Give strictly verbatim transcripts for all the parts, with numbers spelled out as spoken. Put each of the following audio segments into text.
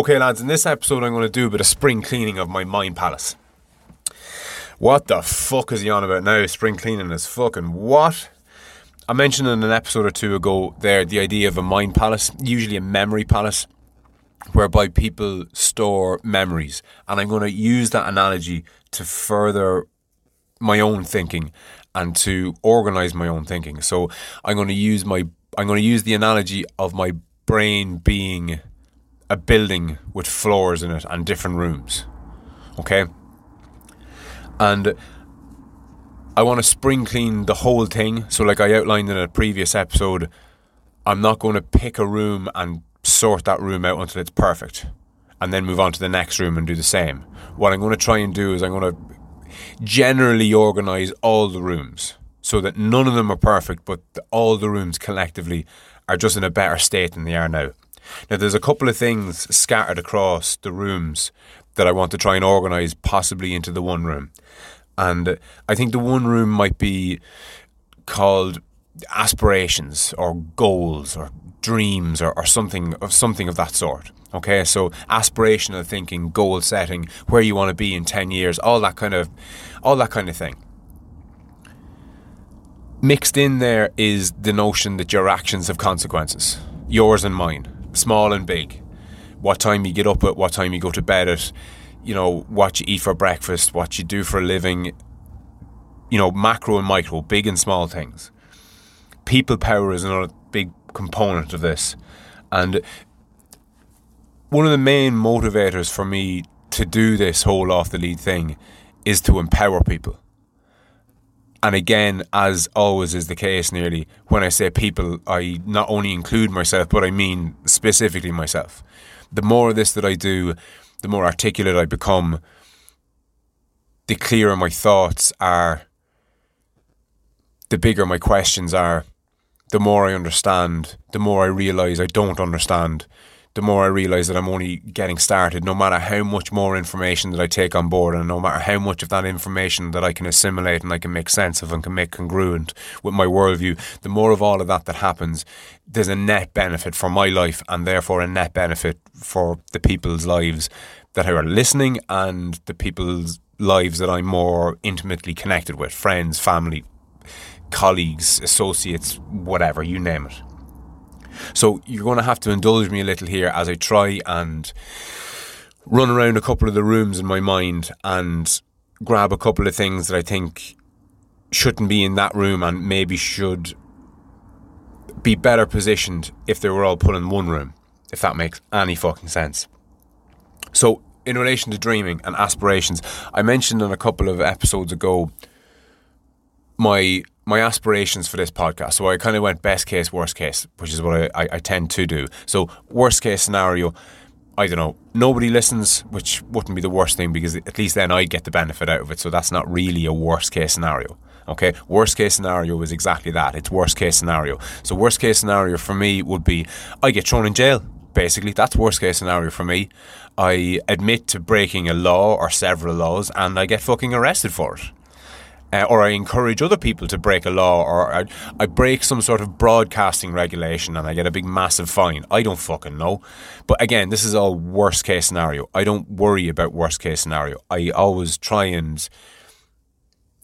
Okay, lads, in this episode I'm going to do a bit of spring cleaning of my mind palace. What the fuck is he on about now? Spring cleaning is fucking what? I mentioned in an episode or two ago there the idea of a mind palace, usually a memory palace, whereby people store memories. And I'm going to use that analogy to further my own thinking and to organise my own thinking. So I'm going to use my I'm going to use the analogy of my brain being a building with floors in it and different rooms. Okay? And I want to spring clean the whole thing. So like I outlined in a previous episode, I'm not going to pick a room and sort that room out until it's perfect and then move on to the next room and do the same. What I'm going to try and do is I'm going to generally organise all the rooms so that none of them are perfect, but all the rooms collectively are just in a better state than they are now. Now, there's a couple of things scattered across the rooms that I want to try and organise possibly into the one room. And I think the one room might be called aspirations or goals or dreams or, or something of something of that sort. Okay, so aspirational thinking, goal setting, where you want to be in ten years, all that kind of, all that kind of thing. Mixed in there is the notion that your actions have consequences, yours and mine, small and big. What time you get up at, what time you go to bed at, you know, what you eat for breakfast, what you do for a living, you know, macro and micro, big and small things. People power is another big component of this. And one of the main motivators for me to do this whole off the lead thing is to empower people. And again, as always is the case nearly, when I say people, I not only include myself, but I mean specifically myself. The more of this that I do, the more articulate I become, the clearer my thoughts are, the bigger my questions are, the more I understand, the more I realise I don't understand, the more I realise that I'm only getting started, no matter how much more information that I take on board and no matter how much of that information that I can assimilate and I can make sense of and can make congruent with my worldview. The more of all of that that happens, there's a net benefit for my life and therefore a net benefit for the people's lives that are listening and the people's lives that I'm more intimately connected with, friends, family, colleagues, associates, whatever, you name it. So you're going to have to indulge me a little here as I try and run around a couple of the rooms in my mind and grab a couple of things that I think shouldn't be in that room and maybe should be better positioned if they were all put in one room, if that makes any fucking sense. So in relation to dreaming and aspirations, I mentioned on a couple of episodes ago my my aspirations for this podcast. So I kind of went best case, worst case, which is what I, I, I tend to do. So worst case scenario, I don't know, nobody listens, which wouldn't be the worst thing because at least then I get the benefit out of it. So that's not really a worst case scenario. Okay, worst case scenario is exactly that. It's worst case scenario. So worst case scenario for me would be I get thrown in jail. Basically, that's worst case scenario for me. I admit to breaking a law or several laws and I get fucking arrested for it. Uh, or I encourage other people to break a law, or I, I break some sort of broadcasting regulation and I get a big massive fine. I don't fucking know. But again, this is all worst case scenario. I don't worry about worst case scenario. I always try and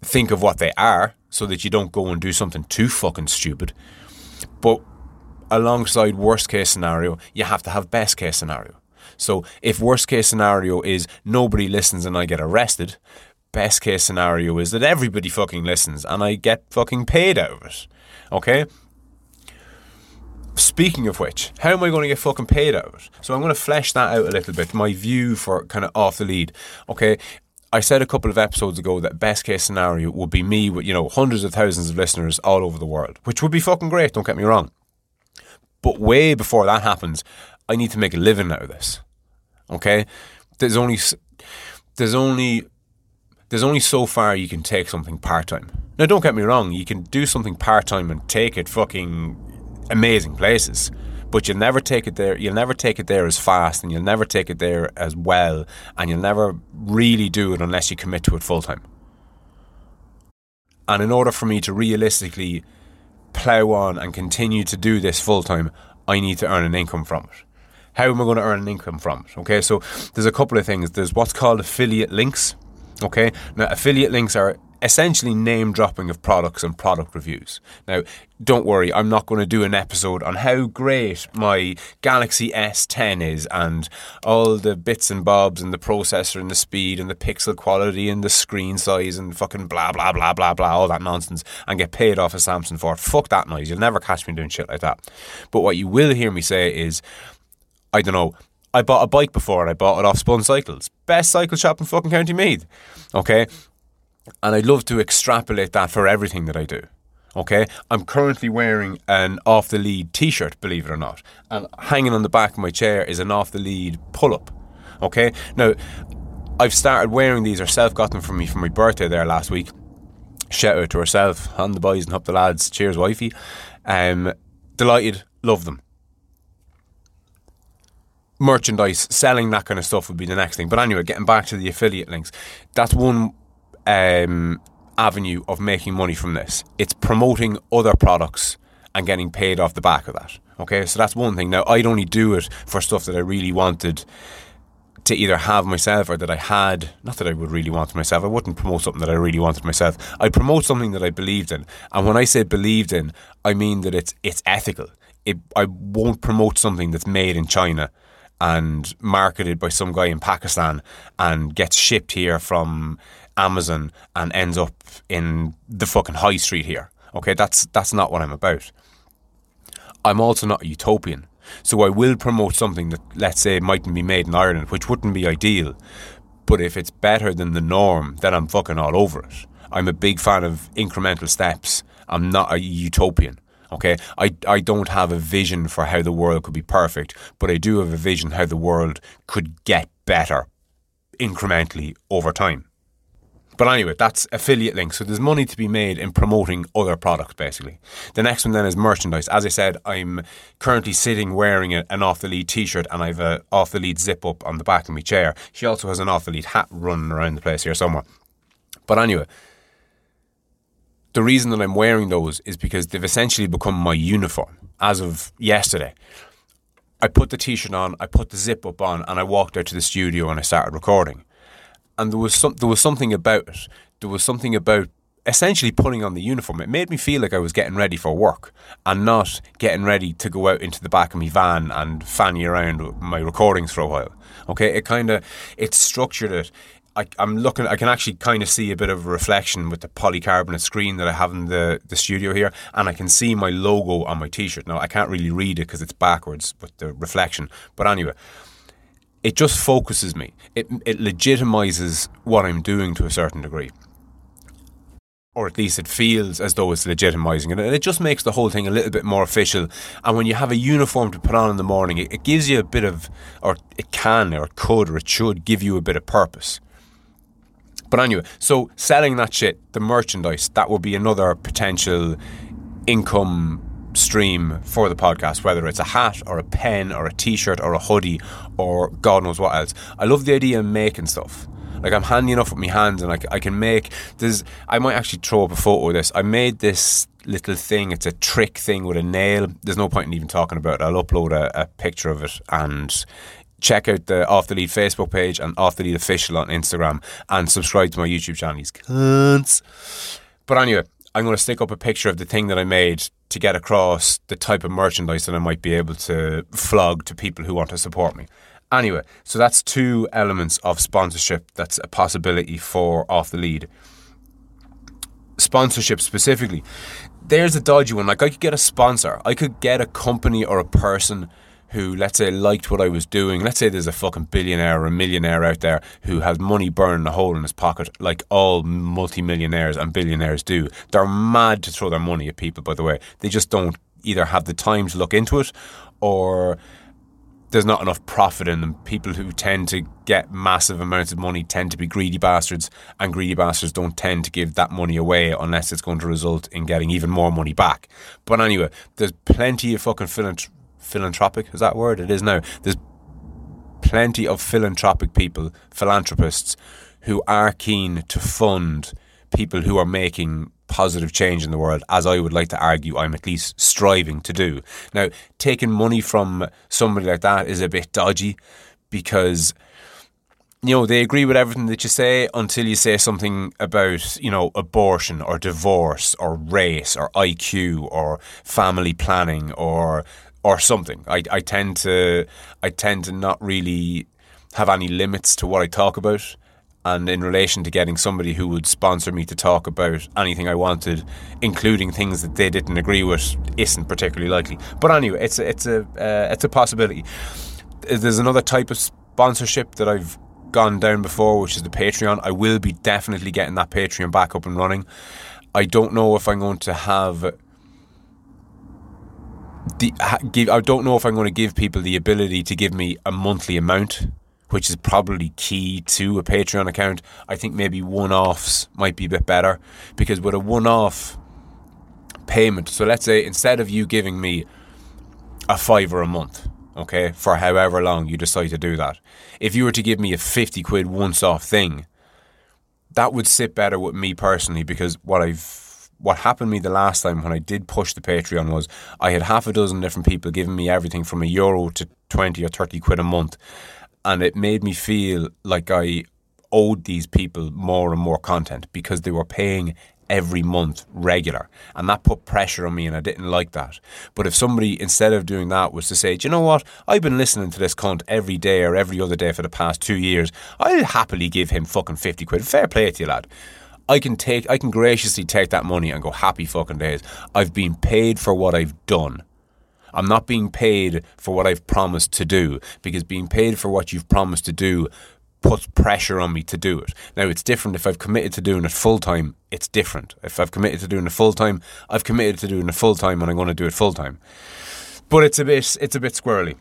think of what they are so that you don't go and do something too fucking stupid. But alongside worst case scenario, you have to have best case scenario. So if worst case scenario is nobody listens and I get arrested, best case scenario is that everybody fucking listens and I get fucking paid out of it. Okay? Speaking of which, how am I going to get fucking paid out of it? So I'm going to flesh that out a little bit, my view for kind of off the lead. Okay? I said a couple of episodes ago that best case scenario would be me with, you know, hundreds of thousands of listeners all over the world, which would be fucking great, don't get me wrong. But way before that happens, I need to make a living out of this. Okay? There's only... There's only... There's only so far you can take something part-time. Now, don't get me wrong, you can do something part-time and take it fucking amazing places, but you'll never take it there, you'll never take it there as fast and you'll never take it there as well and you'll never really do it unless you commit to it full-time. And in order for me to realistically plough on and continue to do this full-time, I need to earn an income from it. how am I going to earn an income from it? Okay, so there's a couple of things. There's what's called affiliate links. Okay, now affiliate links are essentially name dropping of products and product reviews. Now, don't worry, I'm not going to do an episode on how great my Galaxy S ten is and all the bits and bobs and the processor and the speed and the pixel quality and the screen size and fucking blah, blah, blah, blah, blah, all that nonsense and get paid off of Samsung for it. Fuck that noise. You'll never catch me doing shit like that. But what you will hear me say is, I don't know, I bought a bike before and I bought it off Spun Cycles. Best cycle shop in fucking County Meath. Okay? And I'd love to extrapolate that for everything that I do. Okay? I'm currently wearing an Off The Lead t-shirt, believe it or not. And hanging on the back of my chair is an Off The Lead pull-up. Okay? Now, I've started wearing these. Herself got them for me for my birthday there last week. Shout out to herself. On the boys and up the lads. Cheers, wifey. Um, delighted. Love them. Merchandise, selling that kind of stuff would be the next thing. But anyway, getting back to the affiliate links. That's one um, avenue of making money from this. It's promoting other products and getting paid off the back of that. Okay, so that's one thing. Now, I'd only do it for stuff that I really wanted to either have myself or that I had. Not that I would really want myself. I wouldn't promote something that I really wanted myself. I'd promote something that I believed in. And when I say believed in, I mean that it's it's ethical. It, I won't promote something that's made in China and marketed by some guy in Pakistan and gets shipped here from Amazon and ends up in the fucking high street here. Okay, that's that's not what I'm about. I'm also not a utopian. So I will promote something that, let's say, mightn't be made in Ireland, which wouldn't be ideal. But if it's better than the norm, then I'm fucking all over it. I'm a big fan of incremental steps. I'm not a utopian. Okay, I, I don't have a vision for how the world could be perfect, but I do have a vision how the world could get better incrementally over time. But anyway, that's affiliate links. So there's money to be made in promoting other products, basically. The next one then is merchandise. As I said, I'm currently sitting wearing an Off The Lead t-shirt and I have an Off The Lead zip-up on the back of my chair. She also has an Off The Lead hat running around the place here somewhere. But anyway, the reason that I'm wearing those is because they've essentially become my uniform as of yesterday. I put the t-shirt on, I put the zip up on, and I walked out to the studio and I started recording. And there was some, there was something about it. There was something about essentially putting on the uniform. It made me feel like I was getting ready for work and not getting ready to go out into the back of my van and fanny around with my recordings for a while. Okay, it kind of, it structured it. I, I'm looking, I can actually kind of see a bit of a reflection with the polycarbonate screen that I have in the, the studio here, and I can see my logo on my t-shirt. Now, I can't really read it because it's backwards with the reflection. But anyway, it just focuses me. It, it legitimizes what I'm doing to a certain degree. Or at least it feels as though it's legitimizing it. And it just makes the whole thing a little bit more official. And when you have a uniform to put on in the morning, it, it gives you a bit of, or it can, or it could, or it should give you a bit of purpose. But anyway, so selling that shit, the merchandise, that would be another potential income stream for the podcast, whether it's a hat or a pen or a t-shirt or a hoodie or God knows what else. I love the idea of making stuff. Like, I'm handy enough with my hands and I, I can make, there's, I might actually throw up a photo of this. I made this little thing. It's a trick thing with a nail. There's no point in even talking about it. I'll upload a, a picture of it and check out the Off The Lead Facebook page and Off The Lead Official on Instagram and subscribe to my YouTube channel. These cunts. But anyway, I'm going to stick up a picture of the thing that I made to get across the type of merchandise that I might be able to flog to people who want to support me. Anyway, so that's two elements of sponsorship. That's a possibility for Off The Lead. Sponsorship specifically. There's a dodgy one. Like, I could get a sponsor. I could get a company or a person who, let's say, liked what I was doing. Let's say there's a fucking billionaire or a millionaire out there who has money burning a hole in his pocket, like all multimillionaires and billionaires do. They're mad to throw their money at people, by the way. They just don't either have the time to look into it, or there's not enough profit in them. People who tend to get massive amounts of money tend to be greedy bastards, and greedy bastards don't tend to give that money away unless it's going to result in getting even more money back. But anyway, there's plenty of fucking philanthropy. Philanthropic, is that word? It is now. There's plenty of philanthropic people, philanthropists, who are keen to fund people who are making positive change in the world, as I would like to argue I'm at least striving to do. Now, taking money from somebody like that is a bit dodgy because, you know, they agree with everything that you say until you say something about, you know, abortion or divorce or race or I Q or family planning or or something. I, I tend to I tend to not really have any limits to what I talk about. And in relation to getting somebody who would sponsor me to talk about anything I wanted, including things that they didn't agree with, isn't particularly likely. But anyway, it's a, it's a uh, it's a possibility. There's another type of sponsorship that I've gone down before, which is the Patreon. I will be definitely getting that Patreon back up and running. I don't know if I'm going to have the give. I don't know if I'm going to give people the ability to give me a monthly amount, which is probably key to a Patreon account. I think maybe one-offs might be a bit better, because with a one-off payment, so let's say instead of you giving me a fiver a month, okay, for however long you decide to do that, if you were to give me a fifty quid once-off thing, that would sit better with me personally, because what I've What happened to me the last time when I did push the Patreon was I had half a dozen different people giving me everything from a euro to twenty or thirty quid a month. And it made me feel like I owed these people more and more content because they were paying every month regular. And that put pressure on me, and I didn't like that. But if somebody, instead of doing that, was to say, do you know what? I've been listening to this cunt every day or every other day for the past two years. I'll happily give him fucking fifty quid. Fair play to you, lad. I can take, I can graciously take that money and go, happy fucking days. I've been paid for what I've done. I'm not being paid for what I've promised to do, because being paid for what you've promised to do puts pressure on me to do it. Now, it's different if I've committed to doing it full-time, it's different. If I've committed to doing it full-time, I've committed to doing it full-time and I'm going to do it full-time. But it's a bit, it's a bit squirrely.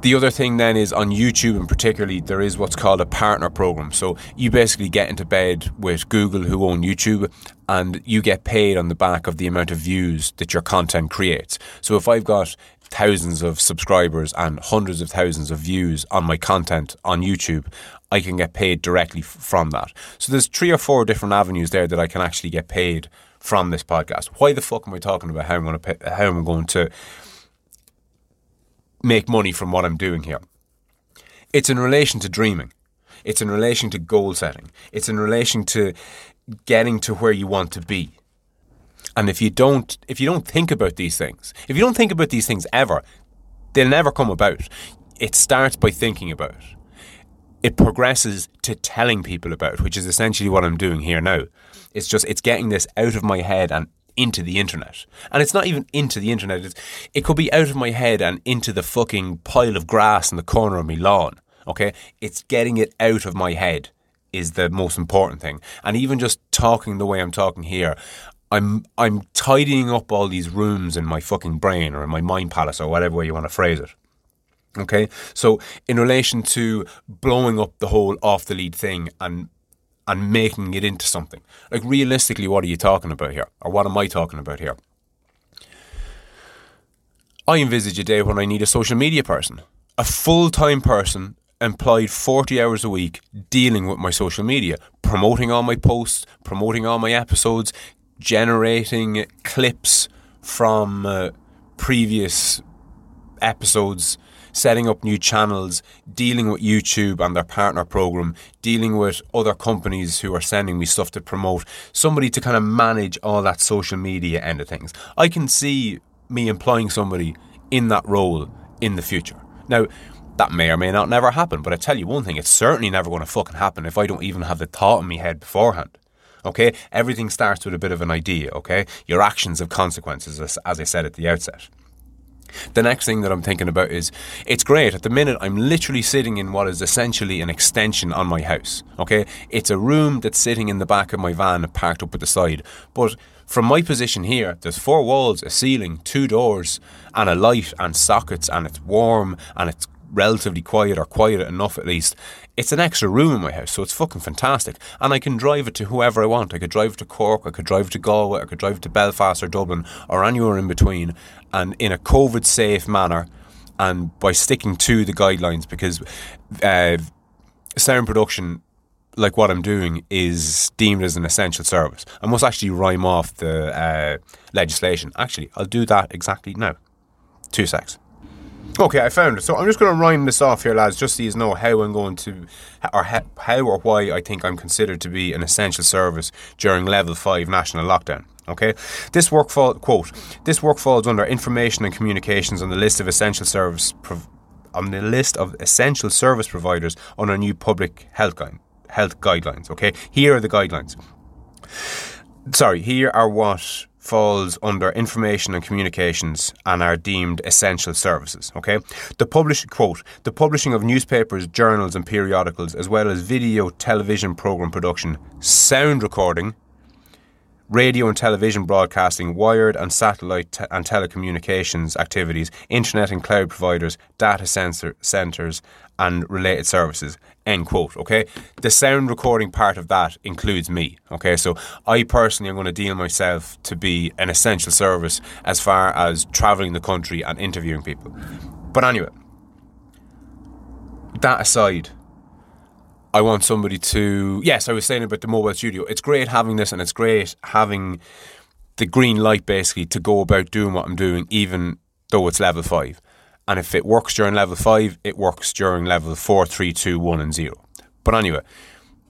The other thing then is on YouTube in particularly, there is what's called a partner program. So you basically get into bed with Google, who own YouTube, and you get paid on the back of the amount of views that your content creates. So if I've got thousands of subscribers and hundreds of thousands of views on my content on YouTube, I can get paid directly f- from that. So there's three or four different avenues there that I can actually get paid from this podcast. Why the fuck am I talking about how I'm going to pay, how I'm going to make money from what I'm doing here? It's in relation to dreaming. It's in relation to goal setting. It's in relation to getting to where you want to be. And if you don't, if you don't think about these things, if you don't think about these things ever, they'll never come about. It starts by thinking about it. It progresses to telling people about it, which is essentially what I'm doing here now. It's just, it's getting this out of my head and into the internet. And it's not even into the internet. It's, it could be out of my head and into the fucking pile of grass in the corner of my lawn. Okay? It's getting it out of my head is the most important thing. And even just talking the way I'm talking here, I'm I'm tidying up all these rooms in my fucking brain or in my mind palace or whatever way you want to phrase it. Okay? So in relation to blowing up the whole off the lead thing and and making it into something. Like, realistically, what are you talking about here? Or what am I talking about here? I envisage a day when I need a social media person. A full-time person employed forty hours a week dealing with my social media, promoting all my posts, promoting all my episodes, generating clips from uh, previous episodes, setting up new channels, dealing with YouTube and their partner program, dealing with other companies who are sending me stuff to promote, somebody to kind of manage all that social media end of things. I can see me employing somebody in that role in the future. Now, that may or may not never happen, but I tell you one thing, it's certainly never going to fucking happen if I don't even have the thought in my head beforehand. Okay? Everything starts with a bit of an idea, okay? Your actions have consequences, as, as I said at the outset. The next thing that I'm thinking about is, it's great, at the minute I'm literally sitting in what is essentially an extension on my house, okay? It's a room that's sitting in the back of my van parked up at the side, but from my position here, there's four walls, a ceiling, two doors, and a light and sockets, and it's warm, and it's relatively quiet, or quiet enough at least. It's an extra room in my house, so it's fucking fantastic, and I can drive it to whoever I want. I could drive it to Cork, I could drive it to Galway, I could drive it to Belfast or Dublin or anywhere in between, and in a COVID safe manner and by sticking to the guidelines, because uh, sound production like what I'm doing is deemed as an essential service. I must actually rhyme off the uh, legislation. Actually, I'll do that exactly now. Two secs. Okay, I found it. So I'm just going to rhyme this off here, lads, just so you know how I'm going to, or how or why I think I'm considered to be an essential service during level five national lockdown. Okay, this work fall, quote, this work falls under information and communications on the list of essential service prov- on the list of essential service providers on our new public health guide, health guidelines. Okay, here are the guidelines. Sorry, here are what falls under information and communications and are deemed essential services. Okay, the publish quote the publishing of newspapers, journals, and periodicals, as well as video, television program production, sound recording, radio and television broadcasting, wired and satellite te- and telecommunications activities, internet and cloud providers, data sensor centers, and related services. End quote. Okay, the sound recording part of that includes me. Okay, so I personally am going to deal myself to be an essential service as far as traveling the country and interviewing people. But anyway, that aside, I want somebody to... Yes, I was saying about the mobile studio. It's great having this, and it's great having the green light, basically, to go about doing what I'm doing, even though it's level five. And if it works during level five, it works during level four, three, two, one, and zero. But anyway,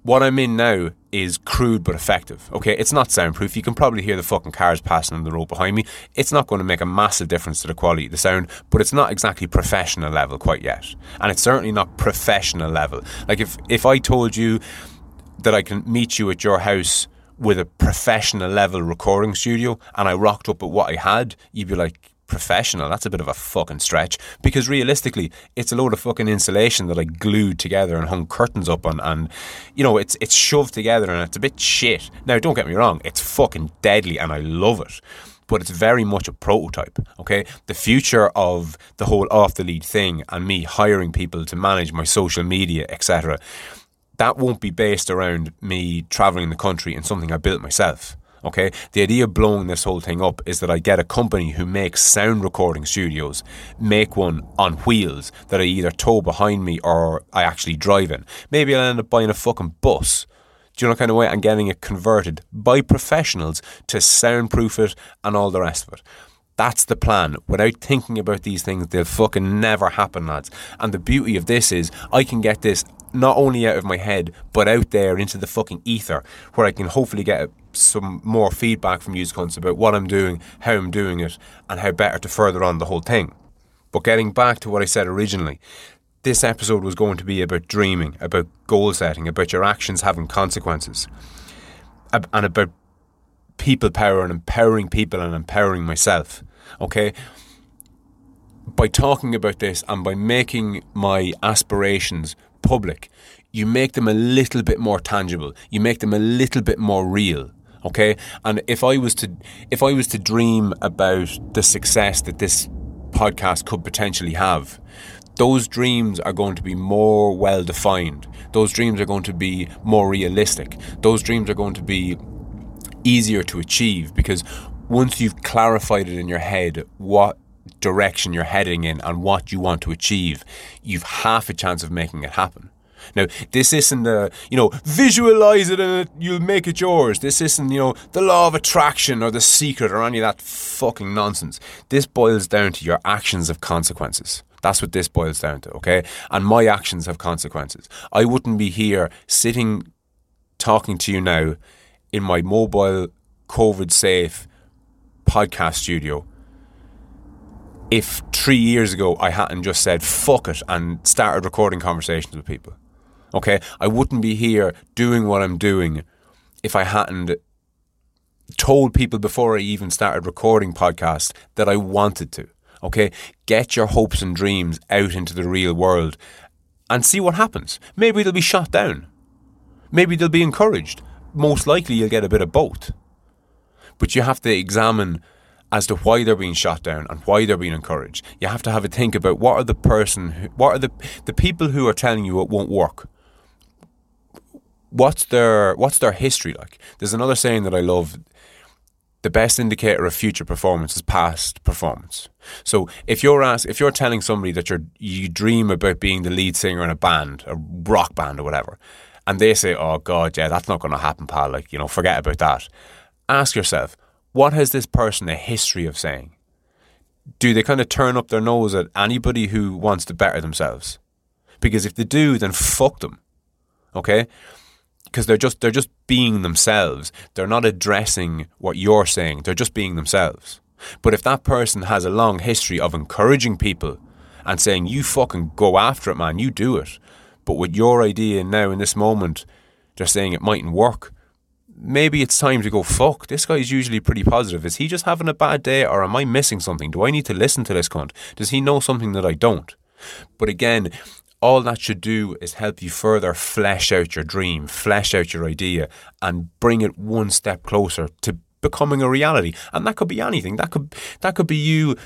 what I'm in now is crude but effective. Okay, it's not soundproof. You can probably hear the fucking cars passing on the road behind me. It's not going to make a massive difference to the quality of the sound, but it's not exactly professional level quite yet. And it's certainly not professional level. Like if, if I told you that I can meet you at your house with a professional level recording studio and I rocked up at what I had, you'd be like, professional, that's a bit of a fucking stretch, because realistically it's a load of fucking insulation that I glued together and hung curtains up on, and you know, it's it's shoved together and it's a bit shit. Now don't get me wrong, it's fucking deadly and I love it, but it's very much a prototype. Okay, the future of the whole off the lead thing and me hiring people to manage my social media, etc., that won't be based around me travelling the country in something I built myself. Okay, the idea of blowing this whole thing up is that I get a company who makes sound recording studios, make one on wheels that I either tow behind me or I actually drive in. Maybe I'll end up buying a fucking bus. Do you know what kind of way? And getting it converted by professionals to soundproof it and all the rest of it. That's the plan. Without thinking about these things, they'll fucking never happen, lads. And the beauty of this is I can get this not only out of my head, but out there into the fucking ether, where I can hopefully get some more feedback from yous cunts about what I'm doing, how I'm doing it, and how better to further on the whole thing. But getting back to what I said originally, this episode was going to be about dreaming, about goal setting, about your actions having consequences, and about people power and empowering people and empowering myself. Okay? By talking about this and by making my aspirations public, you make them a little bit more tangible, you make them a little bit more real. Okay, and if I was to if I was to dream about the success that this podcast could potentially have, those dreams are going to be more well defined, those dreams are going to be more realistic, those dreams are going to be easier to achieve, because once you've clarified it in your head what direction you're heading in and what you want to achieve, you've half a chance of making it happen. Now, this isn't a, you know, visualize it and you'll make it yours. This isn't, you know, the law of attraction or the secret or any of that fucking nonsense. This boils down to your actions have consequences. That's what this boils down to, okay? And my actions have consequences. I wouldn't be here sitting, talking to you now in my mobile, COVID-safe podcast studio if three years ago I hadn't just said fuck it and started recording conversations with people. Okay, I wouldn't be here doing what I'm doing if I hadn't told people before I even started recording podcasts that I wanted to. Okay, get your hopes and dreams out into the real world and see what happens. Maybe they'll be shot down. Maybe they'll be encouraged. Most likely you'll get a bit of both. But you have to examine as to why they're being shot down and why they're being encouraged. You have to have a think about what are the person, who, what are the the people who are telling you it won't work. What's their what's their history like? There's another saying that I love: the best indicator of future performance is past performance. So if you're asked, if you're telling somebody that you're you dream about being the lead singer in a band, a rock band or whatever, and they say, oh God, yeah, that's not going to happen, pal. Like, you know, forget about that. Ask yourself, what has this person a history of saying? Do they kind of turn up their nose at anybody who wants to better themselves? Because if they do, then fuck them. Okay? Because they're just they're just being themselves. They're not addressing what you're saying. They're just being themselves. But if that person has a long history of encouraging people and saying, you fucking go after it, man, you do it. But with your idea now in this moment, they're saying it mightn't work. Maybe it's time to go, fuck, this guy is usually pretty positive. Is he just having a bad day, or am I missing something? Do I need to listen to this cunt? Does he know something that I don't? But again, all that should do is help you further flesh out your dream, flesh out your idea, and bring it one step closer to becoming a reality. And that could be anything. That could that could be you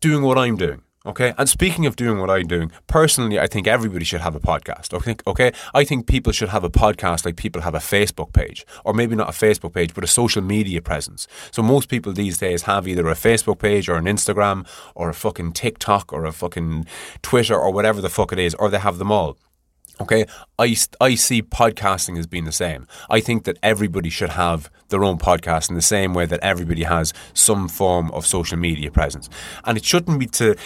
doing what I'm doing. Okay, and speaking of doing what I'm doing, personally, I think everybody should have a podcast. Okay, okay, I think people should have a podcast like people have a Facebook page, or maybe not a Facebook page, but a social media presence. So most people these days have either a Facebook page or an Instagram or a fucking TikTok or a fucking Twitter or whatever the fuck it is, or they have them all. Okay, I, I see podcasting as being the same. I think that everybody should have their own podcast in the same way that everybody has some form of social media presence. And it shouldn't be to,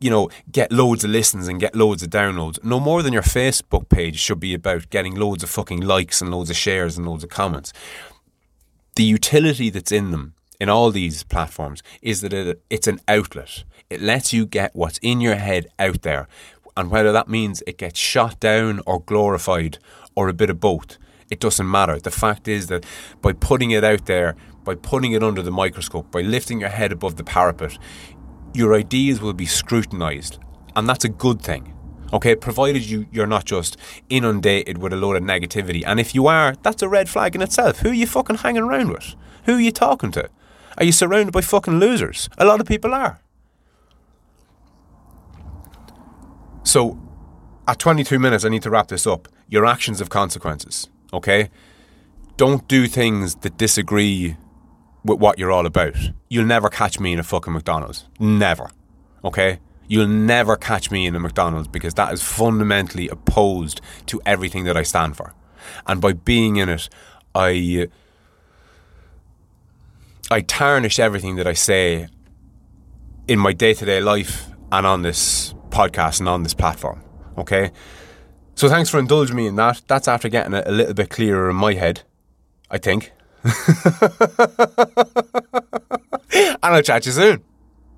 you know, get loads of listens and get loads of downloads. No more than your Facebook page should be about getting loads of fucking likes and loads of shares and loads of comments. The utility that's in them, in all these platforms, is that it, it's an outlet. It lets you get what's in your head out there. And whether that means it gets shot down or glorified or a bit of both, it doesn't matter. The fact is that by putting it out there, by putting it under the microscope, by lifting your head above the parapet, your ideas will be scrutinized. And that's a good thing. Okay, provided you, you're not just inundated with a load of negativity. And if you are, that's a red flag in itself. Who are you fucking hanging around with? Who are you talking to? Are you surrounded by fucking losers? A lot of people are. So, at twenty-two minutes, I need to wrap this up. Your actions have consequences, okay? Don't do things that disagree with what you're all about. You'll never catch me in a fucking McDonald's. Never, okay? You'll never catch me in a McDonald's because that is fundamentally opposed to everything that I stand for. And by being in it, I, I tarnish everything that I say in my day-to-day life and on this podcast and on this platform. Okay, so thanks for indulging me in that. That's after getting it a little bit clearer in my head, I think. And I'll chat to you soon.